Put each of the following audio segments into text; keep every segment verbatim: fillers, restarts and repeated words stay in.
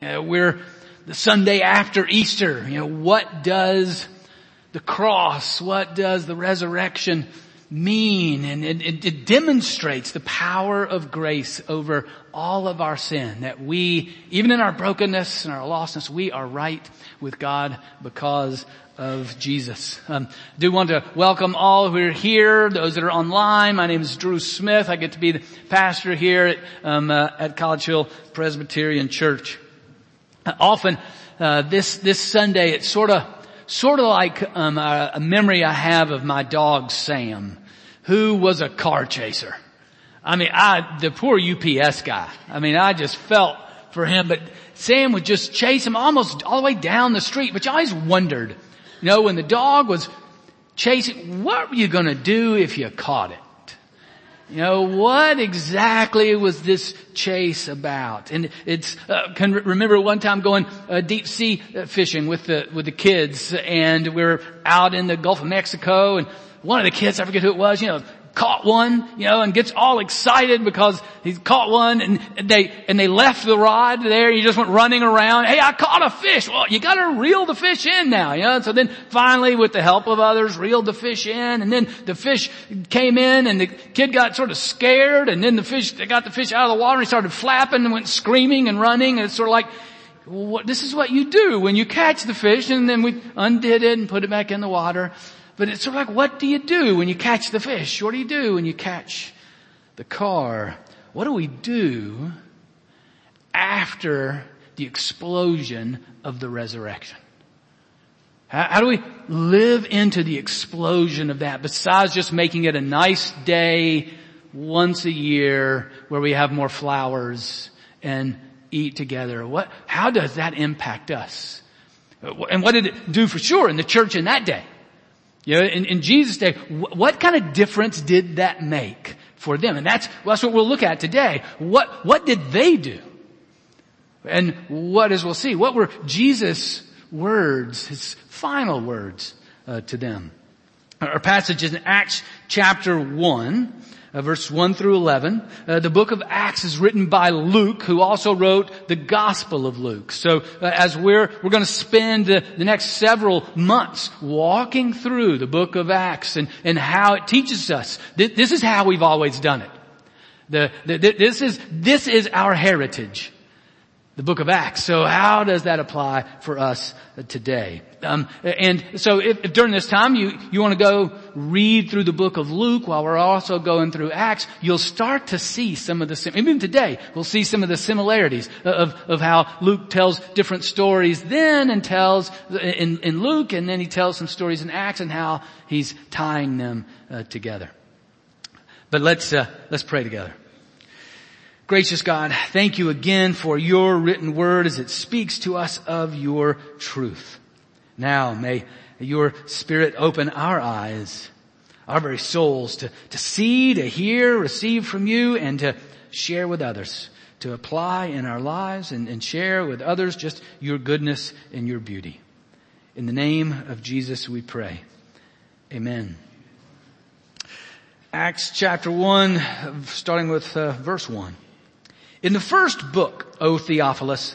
Uh, we're the Sunday after Easter. You know, what does the cross, what does the resurrection mean? And it, it demonstrates the power of grace over all of our sin, that we, even in our brokenness and our lostness, we are right with God because of Jesus. Um, I do want to welcome all who are here, those that are online. My name is Drew Smith. I get to be the pastor here at, um, uh, at College Hill Presbyterian Church. Often, uh, this, this Sunday, it's sort of, sort of like, um, a, a memory I have of my dog, Sam, who was a car chaser. I mean, I, the poor U P S guy. I mean, I just felt for him, but Sam would just chase him almost all the way down the street, but you always wondered, you know, when the dog was chasing, what were you gonna do if you caught it? You know, what exactly was this chase about? And it's, uh, can remember one time going uh, deep sea fishing with the, with the kids, and we were out in the Gulf of Mexico, and one of the kids, I forget who it was, you know, caught one, you know, and gets all excited because he's caught one, and they, and they left the rod there, and you just went running around, hey, I caught a fish. Well, you gotta reel the fish in now, you know, and so then finally with the help of others reeled the fish in, and then the fish came in, and the kid got sort of scared, and then the fish, they got the fish out of the water, and he started flapping and went screaming and running, and it's sort of like, what, this is what you do when you catch the fish, and then we undid it and put it back in the water. But it's sort of like, what do you do when you catch the fish? What do you do when you catch the car? What do we do after the explosion of the resurrection? How, how do we live into the explosion of that, besides just making it a nice day once a year where we have more flowers and eat together? What, how does that impact us? And what did it do for sure in the church in that day? You know, in, in Jesus' day, what kind of difference did that make for them? And that's, that's what we'll look at today. What, what did they do? And what, as we'll see, what were Jesus' words, his final words, uh, to them? Our passage is in Acts chapter one, uh, verse one through eleven. Uh, the book of Acts is written by Luke, who also wrote the Gospel of Luke. So, uh, as we're, we're gonna spend the, the next several months walking through the book of Acts and, and how it teaches us. Th- this is how we've always done it. The, the, this is, this is our heritage. The book of Acts. So how does that apply for us today? Um, and so if, if during this time you, you want to go read through the book of Luke while we're also going through Acts, you'll start to see some of the, sim- even today, we'll see some of the similarities of, of how Luke tells different stories then and tells in, in Luke, and then he tells some stories in Acts, and how he's tying them uh, together. But let's, uh, let's pray together. Gracious God, thank you again for your written word as it speaks to us of your truth. Now may your Spirit open our eyes, our very souls, to, to see, to hear, receive from you, and to share with others, to apply in our lives and, and share with others just your goodness and your beauty. In the name of Jesus we pray. Amen. Acts chapter one, starting with uh, verse one. In the first book, O Theophilus,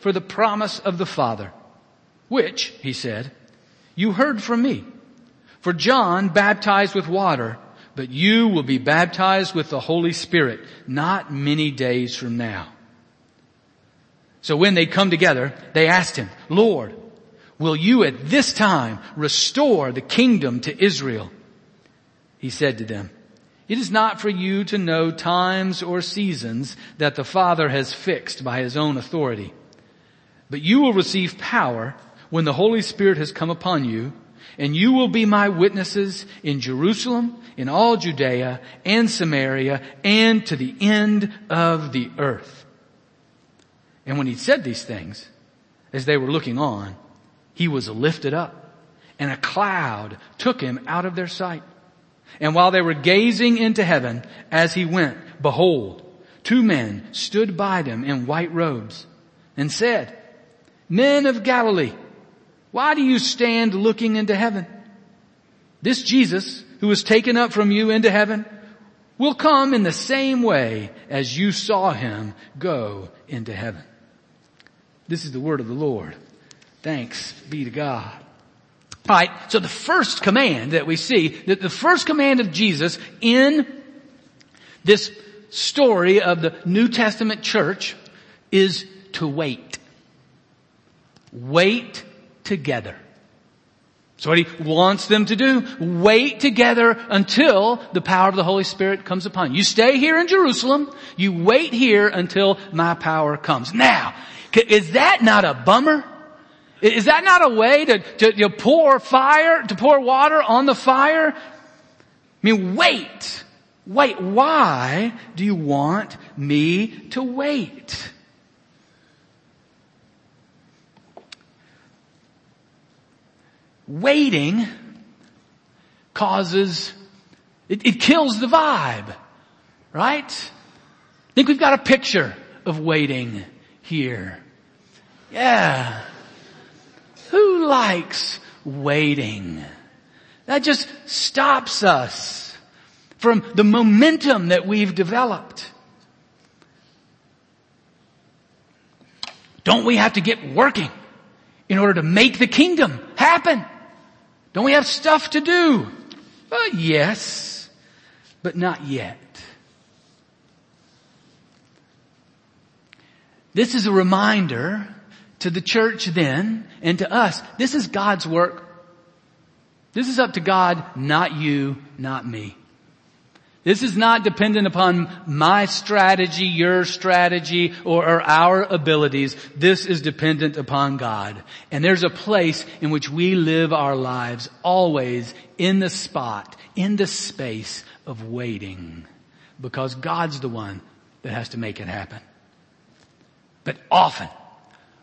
for the promise of the Father, which, he said, you heard from me. For John baptized with water, but you will be baptized with the Holy Spirit not many days from now. So when they'd come together, they asked him, Lord, will you at this time restore the kingdom to Israel? He said to them, it is not for you to know times or seasons that the Father has fixed by his own authority. But you will receive power when the Holy Spirit has come upon you, and you will be my witnesses in Jerusalem, in all Judea and Samaria, and to the end of the earth. And when he said these things, as they were looking on, he was lifted up, and a cloud took him out of their sight. And while they were gazing into heaven as he went, behold, two men stood by them in white robes and said, Men of Galilee, why do you stand looking into heaven? This Jesus, who was taken up from you into heaven, will come in the same way as you saw him go into heaven. This is the word of the Lord. Thanks be to God. All right, so the first command that we see, that the first command of Jesus in this story of the New Testament church is to wait. Wait together. That's what he wants them to do. Wait together until the power of the Holy Spirit comes upon you. You stay here in Jerusalem. You wait here until my power comes. Now, is that not a bummer? Is that not a way to, to, to pour fire, to pour water on the fire? I mean, wait. Wait. Why do you want me to wait? Waiting causes, it, it kills the vibe, right? I think we've got a picture of waiting here. Yeah. Who likes waiting? That just stops us from the momentum that we've developed. Don't we have to get working in order to make the kingdom happen? Don't we have stuff to do? Uh, yes, but not yet. This is a reminder to the church then and to us. This is God's work. This is up to God, not you, not me. This is not dependent upon my strategy, your strategy, or, or our abilities. This is dependent upon God. And there's a place in which we live our lives always in the spot, in the space of waiting. Because God's the one that has to make it happen. But often,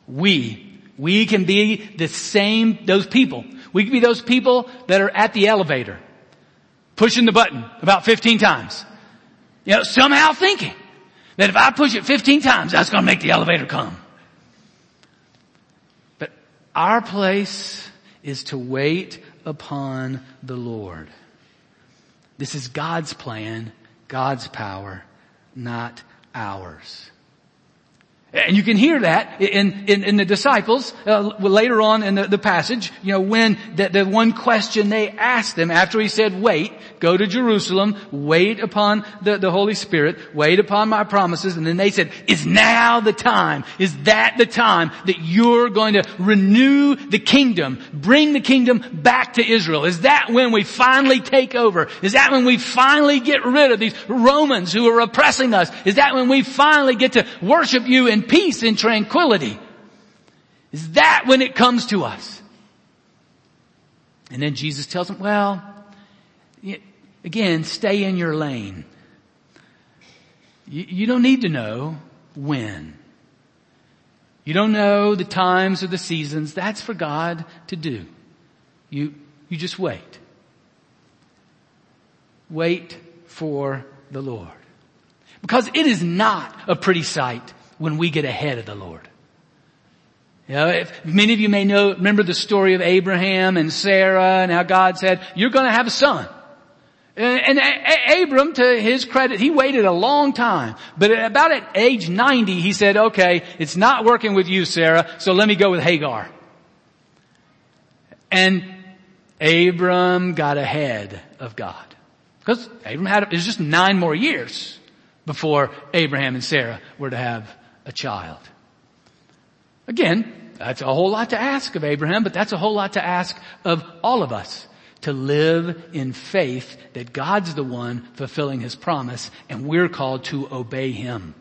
we, we can be the same, those people. We can be those people that are at the elevator, pushing the button about fifteen times. You know, somehow thinking that if I push it fifteen times, that's going to make the elevator come. But our place is to wait upon the Lord. This is God's plan, God's power, not ours. And you can hear that in, in, in the disciples uh, later on in the, the passage, you know, when the, the one question they asked them after he said, wait, go to Jerusalem, wait upon the, the Holy Spirit, wait upon my promises. And then they said, is now the time? Is that the time that you're going to renew the kingdom, bring the kingdom back to Israel? Is that when we finally take over? Is that when we finally get rid of these Romans who are oppressing us? Is that when we finally get to worship you in peace and tranquility? Is that when it comes to us? And then Jesus tells them, well, again, stay in your lane. You, you don't need to know when. You don't know the times or the seasons. That's for God to do. You, you just wait. Wait for the Lord. Because it is not a pretty sight when we get ahead of the Lord. You know, if, many of you may know, remember the story of Abraham and Sarah and how God said, you're going to have a son. And, and a- a- Abram, to his credit, he waited a long time. But at, about at age ninety, he said, okay, it's not working with you, Sarah, so let me go with Hagar. And Abram got ahead of God. Because Abram had, it was just nine more years before Abraham and Sarah were to have a child. Again, that's a whole lot to ask of Abraham, but that's a whole lot to ask of all of us, to live in faith that God's the one fulfilling his promise, and we're called to obey him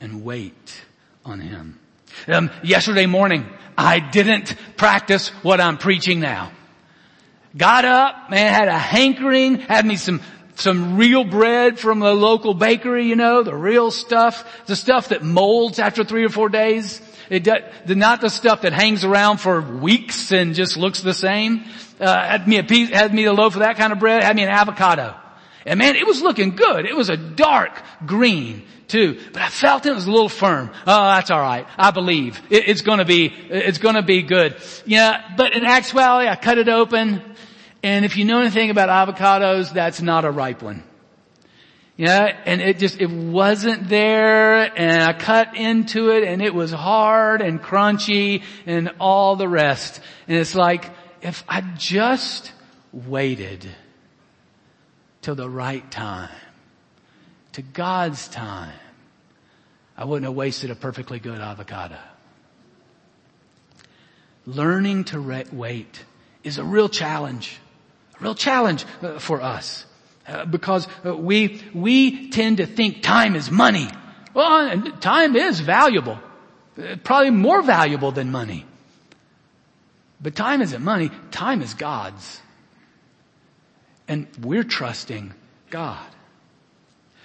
and wait on him. Um, yesterday morning, I didn't practice what I'm preaching now. Got up, man, had a hankering, had me some some real bread from the local bakery, you know, the real stuff, the stuff that molds after three or four days. It does, not the stuff that hangs around for weeks and just looks the same. Uh, had me a piece, had me a loaf of that kind of bread, had me an avocado. And man, it was looking good. It was a dark green too, but I felt it was a little firm. Oh, that's all right. I believe it, it's going to be, it's going to be good. Yeah, but in actuality, I cut it open. And if you know anything about avocados, that's not a ripe one. Yeah, and it just, it wasn't there, and I cut into it, and it was hard and crunchy and all the rest. And it's like, if I just waited till the right time, to God's time, I wouldn't have wasted a perfectly good avocado. Learning to re- wait is a real challenge, a real challenge uh, for us. Uh, because uh, we we tend to think time is money. Well, and time is valuable, uh, probably more valuable than money. But time isn't money. Time is God's, and we're trusting God.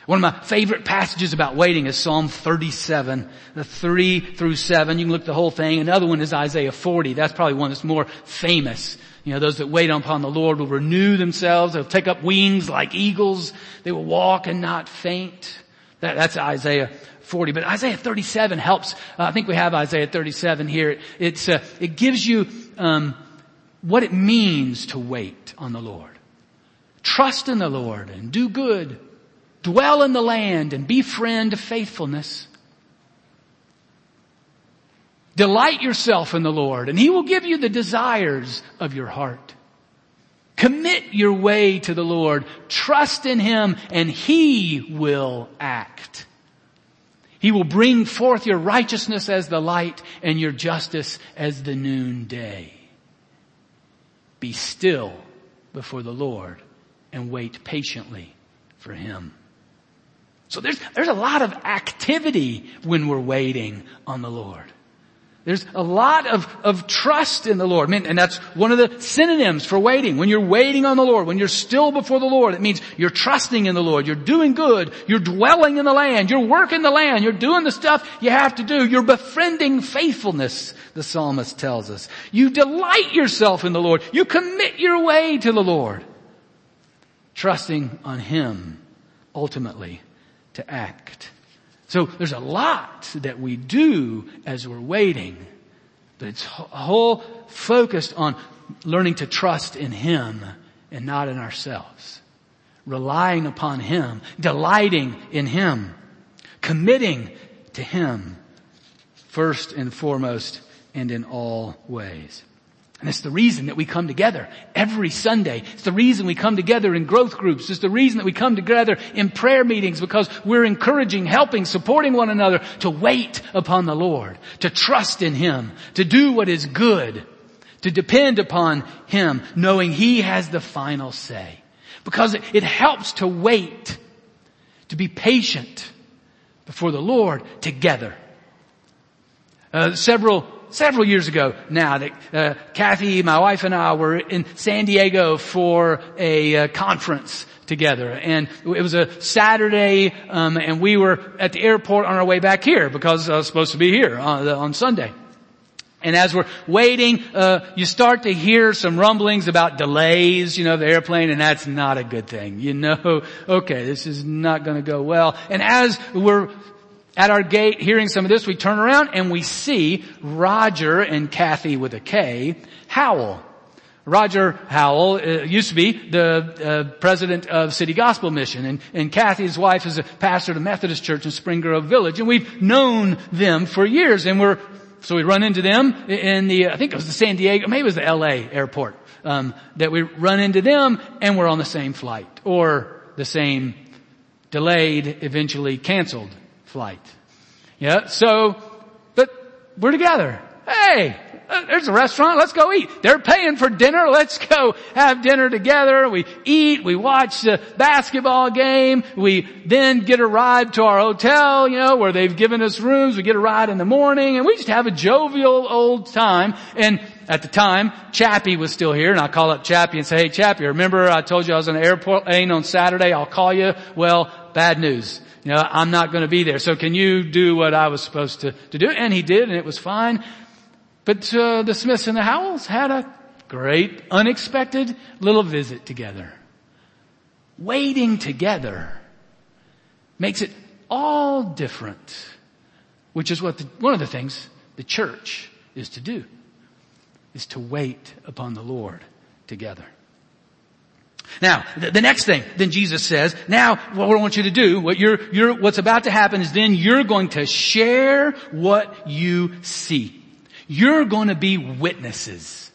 One of my favorite passages about waiting is Psalm thirty-seven, the three through seven. You can look at the whole thing. Another one is Isaiah forty. That's probably one that's more famous. You know, those that wait upon the Lord will renew themselves. They'll take up wings like eagles. They will walk and not faint. That, that's Isaiah forty. But Isaiah thirty-seven helps. Uh, I think we have Isaiah thirty-seven here. It, it's, uh, it gives you, um, what it means to wait on the Lord. Trust in the Lord and do good. Dwell in the land and befriend faithfulness. Delight yourself in the Lord, and He will give you the desires of your heart. Commit your way to the Lord. Trust in Him, and He will act. He will bring forth your righteousness as the light and your justice as the noonday. Be still before the Lord and wait patiently for Him. So there's, there's a lot of activity when we're waiting on the Lord. There's a lot of, of trust in the Lord. I mean, and that's one of the synonyms for waiting. When you're waiting on the Lord, when you're still before the Lord, it means you're trusting in the Lord. You're doing good. You're dwelling in the land. You're working the land. You're doing the stuff you have to do. You're befriending faithfulness, the psalmist tells us. You delight yourself in the Lord. You commit your way to the Lord. Trusting on Him ultimately to act. So there's a lot that we do as we're waiting, but it's whole focused on learning to trust in Him and not in ourselves. Relying upon Him, delighting in Him, committing to Him first and foremost and in all ways. And it's the reason that we come together every Sunday. It's the reason we come together in growth groups. It's the reason that we come together in prayer meetings, because we're encouraging, helping, supporting one another to wait upon the Lord, to trust in Him, to do what is good, to depend upon Him, knowing He has the final say. Because it helps to wait, to be patient before the Lord together. Uh, several Several years ago now, that uh, Kathy, my wife, and I were in San Diego for a uh, conference together. And it was a Saturday, um, and we were at the airport on our way back here because I was supposed to be here on, on Sunday. And as we're waiting, uh, you start to hear some rumblings about delays, you know, the airplane, and that's not a good thing. You know, okay, this is not going to go well. And as we're at our gate, hearing some of this, we turn around and we see Roger and Kathy with a K, Howell. Roger Howell uh, used to be the uh, president of City Gospel Mission, and, and Kathy's wife is a pastor at a Methodist church in Spring Grove Village, and we've known them for years, and we're, so we run into them in the, I think it was the San Diego, maybe it was the L A airport, um, that we run into them, and we're on the same flight, or the same delayed, eventually canceled flight. Yeah, so, but we're together. Hey, There's a restaurant. Let's go eat. They're paying for dinner. Let's go have dinner together. We eat. We watch the basketball game. We then get a ride to our hotel, you know, where they've given us rooms. We get a ride in the morning and we just have a jovial old time. And at the time, Chappie was still here, and I call up Chappie and say, hey, Chappie, remember I told you I was on an airplane on Saturday. I'll call you. Well, bad news. You know, I'm not going to be there. So can you do what I was supposed to, to do? And he did, and it was fine. But uh, the Smiths and the Howells had a great, unexpected little visit together. Waiting together makes it all different, which is what the, one of the things the church is to do, is to wait upon the Lord together. Now, the next thing, then Jesus says, now what I want you to do, what you're, you're, what's about to happen is then you're going to share what you see. You're going to be witnesses.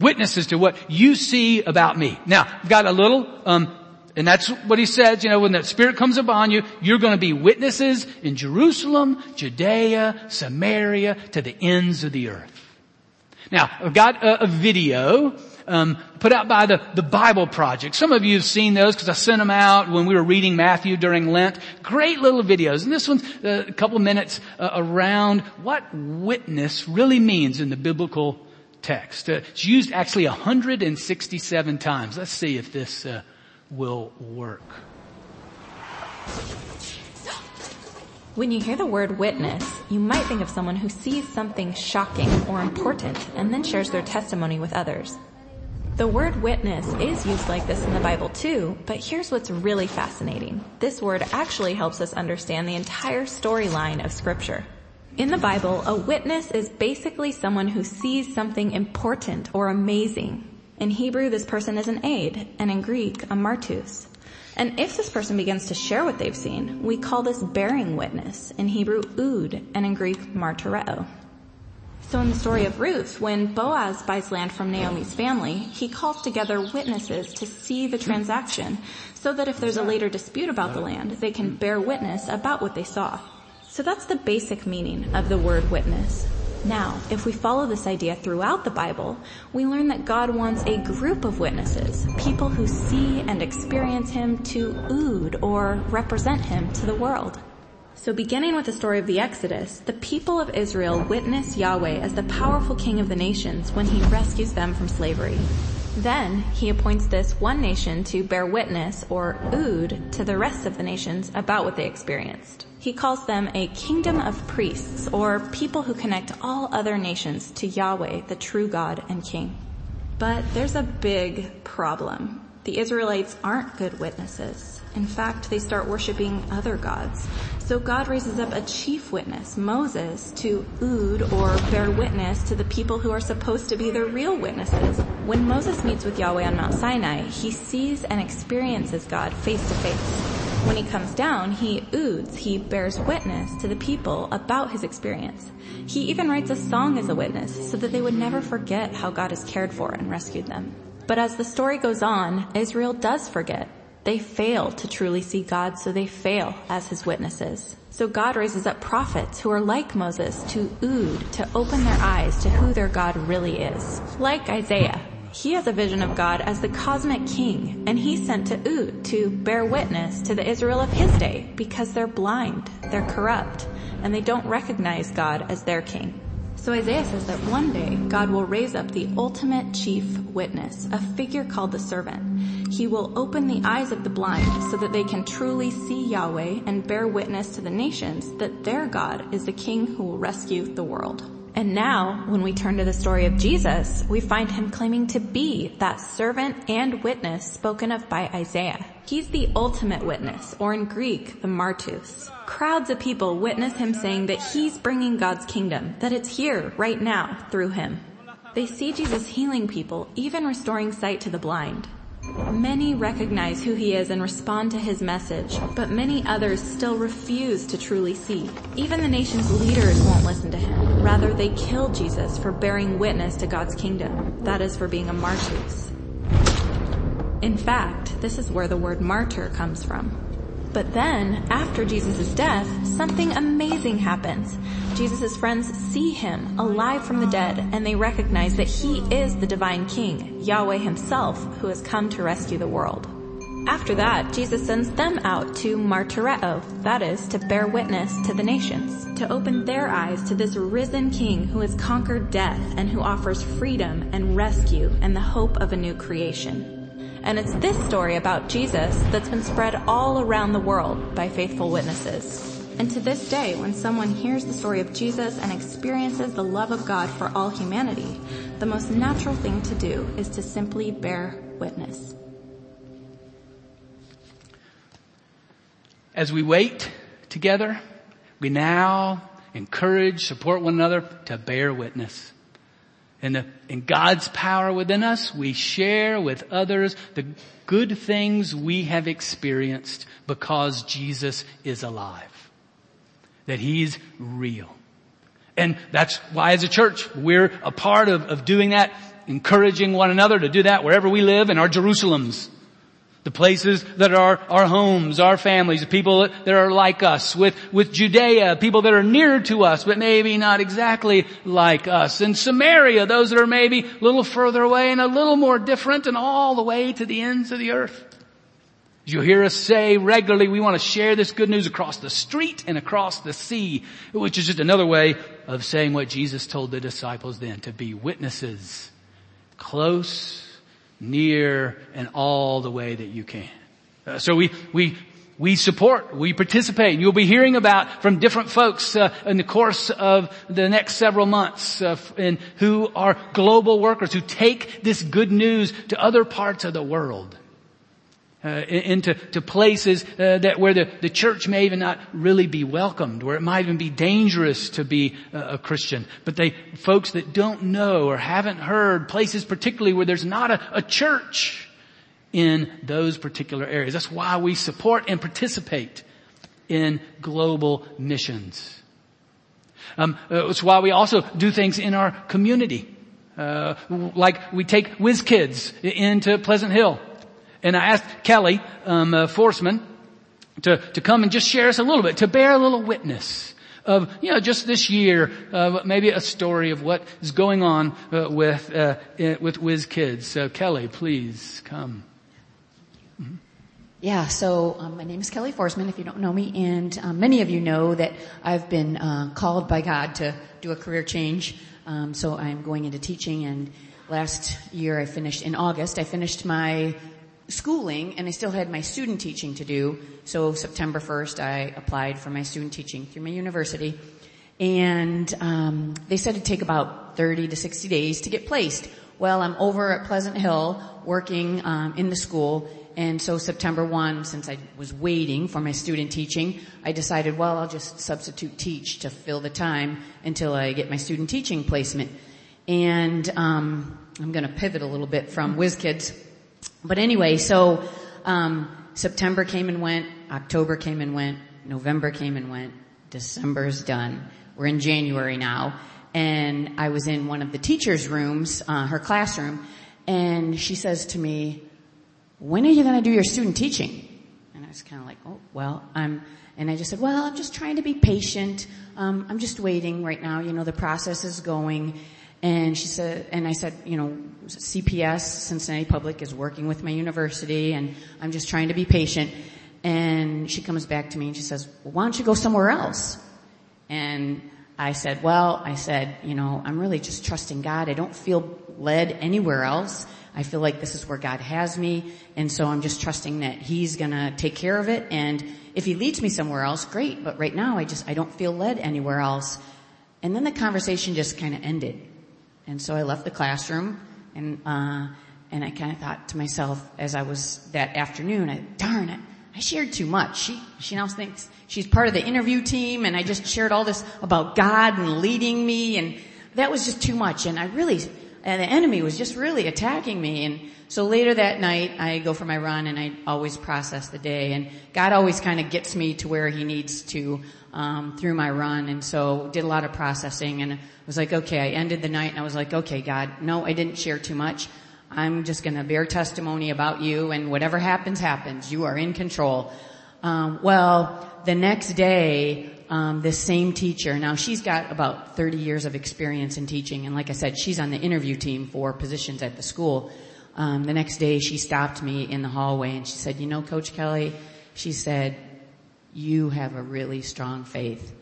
Witnesses to what you see about me. Now, I've got a little, um, and that's what he says, you know, when the Spirit comes upon you, you're going to be witnesses in Jerusalem, Judea, Samaria, to the ends of the earth. Now, I've got a, a video Um, put out by the, the Bible Project. Some of you have seen those because I sent them out when we were reading Matthew during Lent. Great little videos. And this one's uh, a couple minutes uh, around what witness really means in the biblical text. Uh, it's used actually one hundred sixty-seven times. Let's see if this uh, will work. When you hear the word witness, you might think of someone who sees something shocking or important and then shares their testimony with others. The word witness is used like this in the Bible too, but here's what's really fascinating. This word actually helps us understand the entire storyline of Scripture. In the Bible, a witness is basically someone who sees something important or amazing. In Hebrew, this person is an aid, and in Greek, a martus. And if this person begins to share what they've seen, we call this bearing witness, in Hebrew, ood, and in Greek, martyreo. So in the story of Ruth, when Boaz buys land from Naomi's family, he calls together witnesses to see the transaction so that if there's a later dispute about the land, they can bear witness about what they saw. So that's the basic meaning of the word witness. Now, if we follow this idea throughout the Bible, we learn that God wants a group of witnesses, people who see and experience Him to ood or represent Him to the world. So beginning with the story of the Exodus, the people of Israel witness Yahweh as the powerful king of the nations when he rescues them from slavery. Then he appoints this one nation to bear witness, or ood, to the rest of the nations about what they experienced. He calls them a kingdom of priests, or people who connect all other nations to Yahweh, the true God and King. But there's a big problem. The Israelites aren't good witnesses. In fact, they start worshiping other gods. So God raises up a chief witness, Moses, to ood or bear witness to the people who are supposed to be the real witnesses. When Moses meets with Yahweh on Mount Sinai, he sees and experiences God face to face. When he comes down, he oods, he bears witness to the people about his experience. He even writes a song as a witness so that they would never forget how God has cared for and rescued them. But as the story goes on, Israel does forget. They fail to truly see God, so they fail as his witnesses. So God raises up prophets who are like Moses to ood, to open their eyes to who their God really is. Like Isaiah, he has a vision of God as the cosmic king, and he's sent to ood to bear witness to the Israel of his day because they're blind, they're corrupt, and they don't recognize God as their king. So Isaiah says that one day God will raise up the ultimate chief witness, a figure called the servant. He will open the eyes of the blind so that they can truly see Yahweh and bear witness to the nations that their God is the king who will rescue the world. And now, when we turn to the story of Jesus, we find him claiming to be that servant and witness spoken of by Isaiah. He's the ultimate witness, or in Greek, the martus. Crowds of people witness him saying that he's bringing God's kingdom, that it's here, right now, through him. They see Jesus healing people, even restoring sight to the blind. Many recognize who he is and respond to his message, but many others still refuse to truly see. Even the nation's leaders won't listen to him. Rather, they kill Jesus for bearing witness to God's kingdom. That is, for being a martus. In fact, this is where the word martyr comes from. But then, after Jesus' death, something amazing happens. Jesus' friends see him, alive from the dead, and they recognize that he is the divine king, Yahweh himself, who has come to rescue the world. After that, Jesus sends them out to martyreo, that is, to bear witness to the nations, to open their eyes to this risen king who has conquered death and who offers freedom and rescue and the hope of a new creation. And it's this story about Jesus that's been spread all around the world by faithful witnesses. And to this day, when someone hears the story of Jesus and experiences the love of God for all humanity, the most natural thing to do is to simply bear witness. As we wait together, we now encourage, support one another to bear witness. In, the, in God's power within us, we share with others the good things we have experienced because Jesus is alive, that he's real. And that's why as a church, we're a part of, of doing that, encouraging one another to do that wherever we live in our Jerusalems, the places that are our homes, our families, the people that are like us, with, with Judea, people that are near to us, but maybe not exactly like us. And Samaria, those that are maybe a little further away and a little more different, and all the way to the ends of the earth. As you hear us say regularly, we want to share this good news across the street and across the sea, which is just another way of saying what Jesus told the disciples then, to be witnesses, close, near, and all the way that you can. Uh, so we, we, we support, we participate. You'll be hearing about from different folks uh, in the course of the next several months uh, and who are global workers who take this good news to other parts of the world, uh, into to places uh, that where the, the church may even not really be welcomed, where it might even be dangerous to be uh, a Christian. But they, folks that don't know or haven't heard, places particularly where there's not a, a church in those particular areas. That's why we support and participate in global missions. Um, it's why we also do things in our community. Uh, like we take WizKids into Pleasant Hill. And I asked Kelly um, uh, Forsman to, to come and just share us a little bit, to bear a little witness of, you know, just this year, uh, maybe a story of what is going on uh, with, uh, with WizKids. So Kelly, please come. Yeah, so um, my name is Kelly Forsman, if you don't know me, and um, many of you know that I've been uh, called by God to do a career change, um, so I'm going into teaching, and last year I finished, in August, I finished my schooling, and I still had my student teaching to do, so September first I applied for my student teaching through my university, and um, they said it'd take about thirty to sixty days to get placed. Well, I'm over at Pleasant Hill working um, in the school, and so September first, since I was waiting for my student teaching, I decided, well, I'll just substitute teach to fill the time until I get my student teaching placement. And um, I'm going to pivot a little bit from WizKids. But anyway, so um, September came and went, October came and went, November came and went, December's done. We're in January now. And I was in one of the teacher's rooms, uh, her classroom, and she says to me, when are you going to do your student teaching? And I was kind of like, oh, well, I'm, and I just said, well, I'm just trying to be patient. Um, I'm just waiting right now. You know, the process is going. And she said, and I said, you know, C P S, Cincinnati Public, is working with my university, and I'm just trying to be patient. And she comes back to me and she says, well, why don't you go somewhere else? And I said, well, I said, you know, I'm really just trusting God. I don't feel led anywhere else. I feel like this is where God has me, and so I'm just trusting that he's going to take care of it, and if he leads me somewhere else, great, but right now I just I don't feel led anywhere else. And then the conversation just kind of ended. And so I left the classroom, and uh and I kind of thought to myself as I was that afternoon, I darn it, I shared too much. She she now thinks she's part of the interview team, and I just shared all this about God and leading me, and that was just too much, and I really And the enemy was just really attacking me. And so later that night, I go for my run, and I always process the day. And God always kind of gets me to where he needs to um, through my run. And so did a lot of processing. And I was like, okay, I ended the night, and I was like, okay, God, no, I didn't share too much. I'm just going to bear testimony about you, and whatever happens, happens. You are in control. Um, well, the next day, um, this same teacher, now she's got about thirty years of experience in teaching, and like I said, she's on the interview team for positions at the school. Um, the next day, she stopped me in the hallway, and she said, you know, Coach Kelly, she said, you have a really strong faith.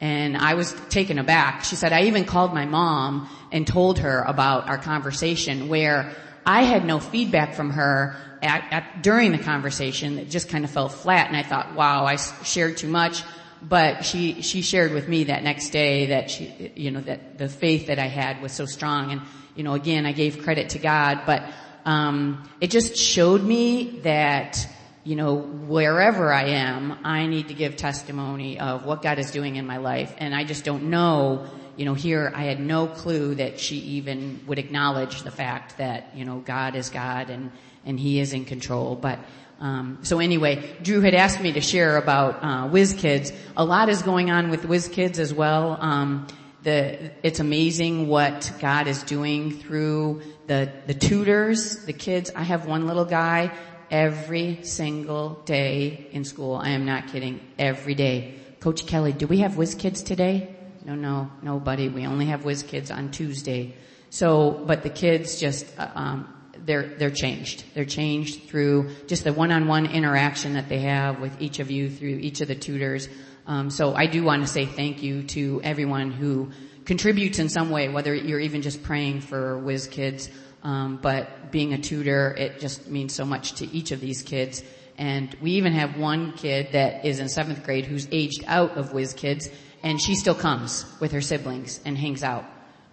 And I was taken aback. She said, I even called my mom and told her about our conversation, where I had no feedback from her at, at, during the conversation. It just kind of fell flat, and I thought, wow, I shared too much. But she, she shared with me that next day that she, you know, that the faith that I had was so strong. And, you know, again, I gave credit to God, but, um, it just showed me that, you know, wherever I am, I need to give testimony of what God is doing in my life. And I just don't know, you know, here I had no clue that she even would acknowledge the fact that, you know, God is God and, and he is in control. But, um, so anyway, Drew had asked me to share about, uh, WizKids. A lot is going on with WizKids as well. Um, the, it's amazing what God is doing through the, the tutors, the kids. I have one little guy. Every single day in school, I am not kidding, every day. Coach Kelly, do we have WizKids today? No, no, no, buddy. We only have WizKids on Tuesday. So, but the kids just, um, they're, they're changed. They're changed through just the one-on-one interaction that they have with each of you through each of the tutors. Um, so I do want to say thank you to everyone who contributes in some way, whether you're even just praying for WizKids. Um, but being a tutor, it just means so much to each of these kids. And we even have one kid that is in seventh grade who's aged out of WizKids, and she still comes with her siblings and hangs out.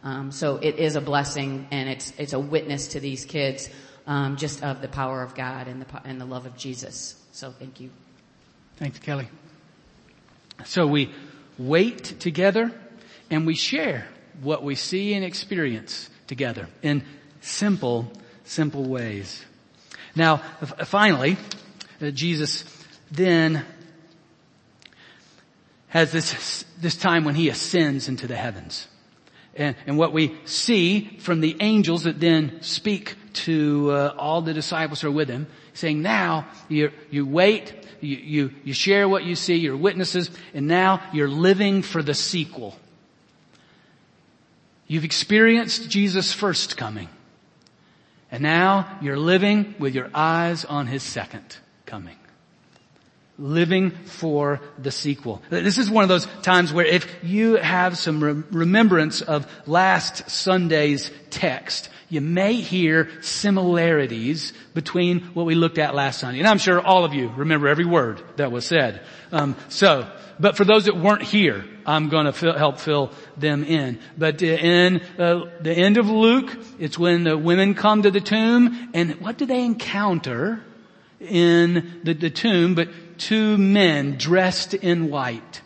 Um, so it is a blessing, and it's it's a witness to these kids, um, just of the power of God and the and the love of Jesus. So thank you. Thanks, Kelly. So we wait together, and we share what we see and experience together. And Simple, simple ways. Now, f- finally, uh, Jesus then has this this time when he ascends into the heavens. And, and what we see from the angels that then speak to uh, all the disciples who are with him, saying, now you you wait, you, you, you share what you see, you're witnesses, and now you're living for the sequel. You've experienced Jesus' first coming. And now you're living with your eyes on his second coming. Living for the sequel. This is one of those times where if you have some re- remembrance of last Sunday's text, you may hear similarities between what we looked at last Sunday. And I'm sure all of you remember every word that was said. Um, so, but for those that weren't here, I'm going to fill, help fill them in. But in uh, the end of Luke, it's when the women come to the tomb. And what do they encounter in the, the tomb but two men dressed in white?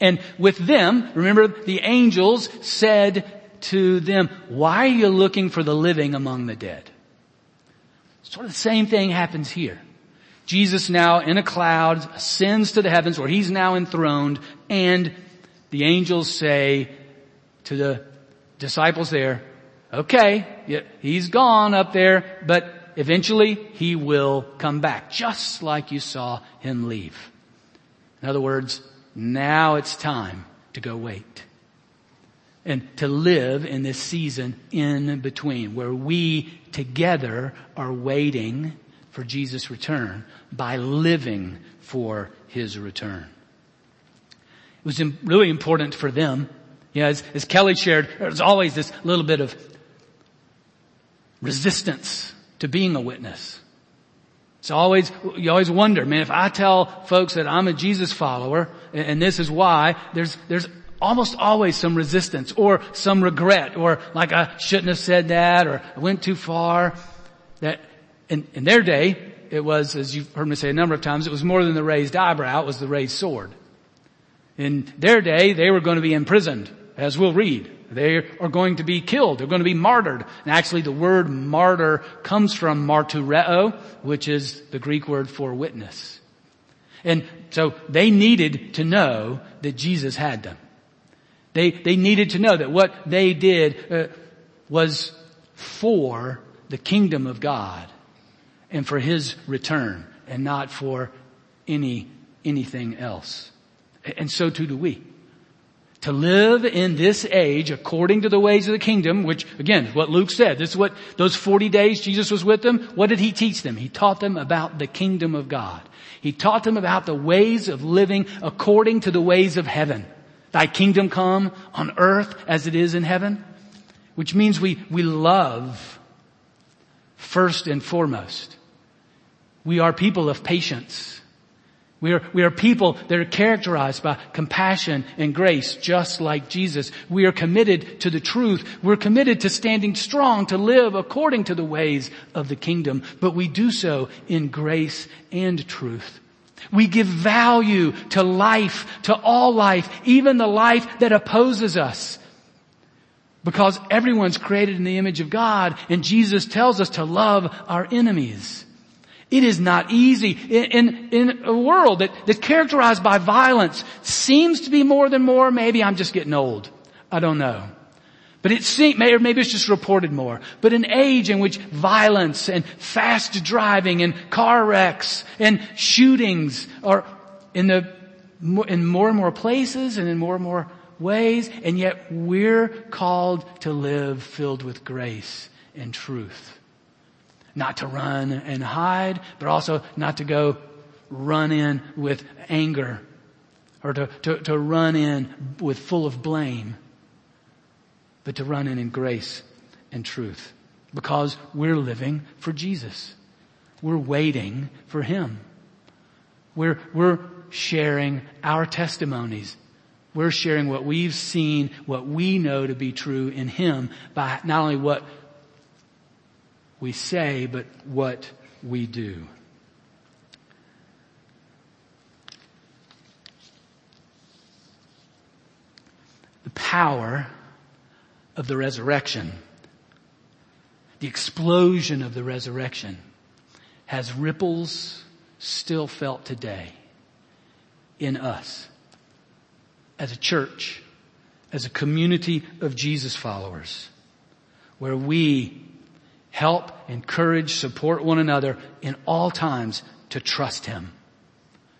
And with them, remember, the angels said to them, why are you looking for the living among the dead? Sort of the same thing happens here. Jesus now in a cloud ascends to the heavens where he's now enthroned, and the angels say to the disciples there, okay, he's gone up there, but eventually he will come back, just like you saw him leave. In other words, now it's time to go wait and to live in this season in between where we together are waiting for Jesus' return by living for his return. It was really important for them. You know, as, as Kelly shared, there's always this little bit of resistance to being a witness. It's always, you always wonder, man, if I tell folks that I'm a Jesus follower and, and this is why, there's, there's almost always some resistance or some regret or like I shouldn't have said that or I went too far. That, in, in their day, it was, as you've heard me say a number of times, it was more than the raised eyebrow, it was the raised sword. In their day, they were going to be imprisoned, as we'll read. They are going to be killed. They're going to be martyred. And actually, the word martyr comes from martyreo, which is the Greek word for witness. And so they needed to know that Jesus had them. They they needed to know that what they did uh, was for the kingdom of God and for his return and not for any anything else. And so too do we. To live in this age according to the ways of the kingdom, which, again, what Luke said. This is what those forty days Jesus was with them. What did he teach them? He taught them about the kingdom of God. He taught them about the ways of living according to the ways of heaven. Thy kingdom come on earth as it is in heaven. Which means we, we love first and foremost. We are people of patience. We are, we are people that are characterized by compassion and grace, just like Jesus. We are committed to the truth. We're committed to standing strong, to live according to the ways of the kingdom. But we do so in grace and truth. We give value to life, to all life, even the life that opposes us. Because everyone's created in the image of God, and Jesus tells us to love our enemies. It is not easy in, in, in a world that, that's characterized by violence. Seems to be more than more. Maybe I'm just getting old. I don't know. But it seems, maybe it's just reported more. But an age in which violence and fast driving and car wrecks and shootings are in the, in more and more places and in more and more ways. And yet we're called to live filled with grace and truth. Not to run and hide, but also not to go run in with anger or to, to, to run in with full of blame, but to run in in grace and truth because we're living for Jesus. We're waiting for Him. We're, we're sharing our testimonies. We're sharing what we've seen, what we know to be true in Him by not only what we say, but what we do. The power of the resurrection, the explosion of the resurrection, has ripples still felt today in us as a church, as a community of Jesus followers, where we help, encourage, support one another in all times to trust Him,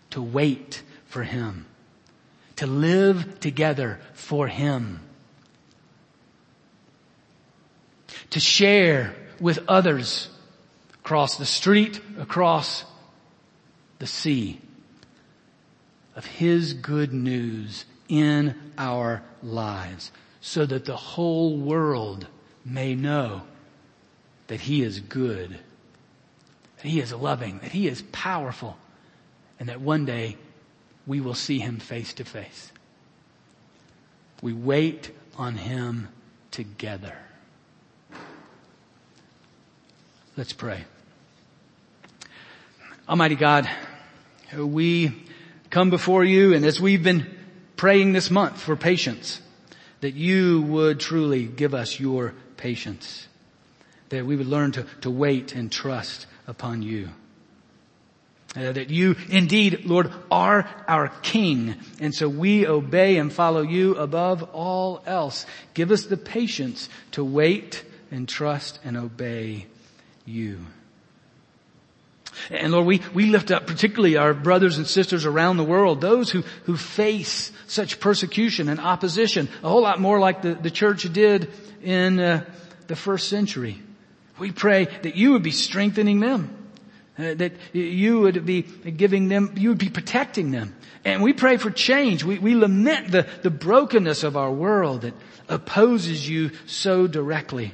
to wait for Him, to live together for Him, to share with others across the street, across the sea of His good news in our lives so that the whole world may know that He is good, that He is loving, that He is powerful, and that one day we will see Him face to face. We wait on Him together. Let's pray. Almighty God, we come before You, and as we've been praying this month for patience, that You would truly give us Your patience, that we would learn to, to wait and trust upon You. Uh, that You indeed, Lord, are our King. And so we obey and follow You above all else. Give us the patience to wait and trust and obey You. And Lord, we, we lift up particularly our brothers and sisters around the world, those who, who face such persecution and opposition, a whole lot more like the, the church did in uh, the first century. We pray that You would be strengthening them, uh, that You would be giving them, You would be protecting them. And we pray for change. We, we lament the, the brokenness of our world that opposes You so directly.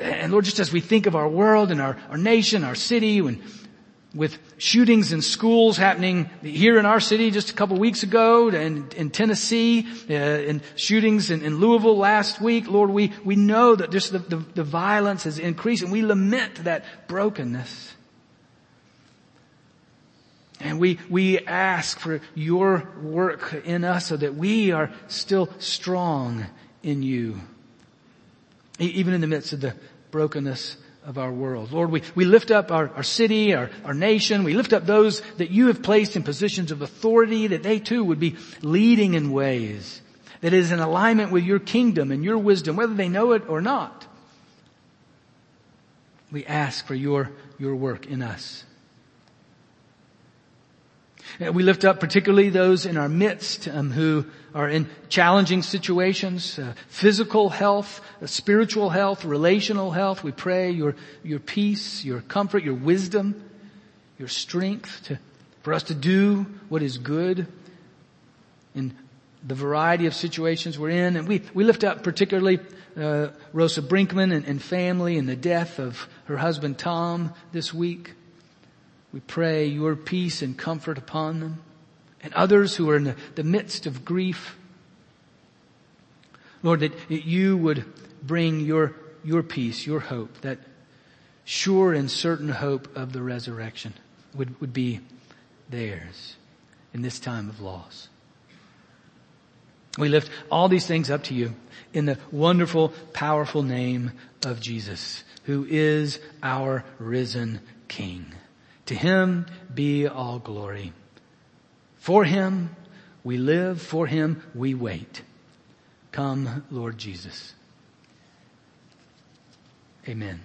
And Lord, just as we think of our world and our, our nation, our city, and with shootings in schools happening here in our city just a couple weeks ago, and in Tennessee, uh, and shootings in, in Louisville last week, Lord, we, we know that just the, the, the violence has increased, and we lament that brokenness. And we, we ask for Your work in us so that we are still strong in You, even in the midst of the brokenness of our world. Lord, we, we lift up our, our city, our, our nation. We lift up those that You have placed in positions of authority, that they too would be leading in ways that is in alignment with Your kingdom and Your wisdom, whether they know it or not. We ask for your, your work in us. We lift up particularly those in our midst um, who are in challenging situations, uh, physical health, uh, spiritual health, relational health. We pray your your peace, your comfort, your wisdom, your strength to for us to do what is good in the variety of situations we're in. And we, we lift up particularly uh, Rosa Brinkman and, and family and the death of her husband Tom this week. We pray your peace and comfort upon them and others who are in the, the midst of grief. Lord, that you would bring your, your peace, your hope, that sure and certain hope of the resurrection would, would be theirs in this time of loss. We lift all these things up to you in the wonderful, powerful name of Jesus, who is our risen King. To him be all glory. For him we live, for him we wait. Come, Lord Jesus. Amen.